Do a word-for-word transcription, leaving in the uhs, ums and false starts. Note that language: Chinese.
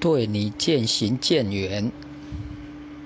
对你渐行渐远。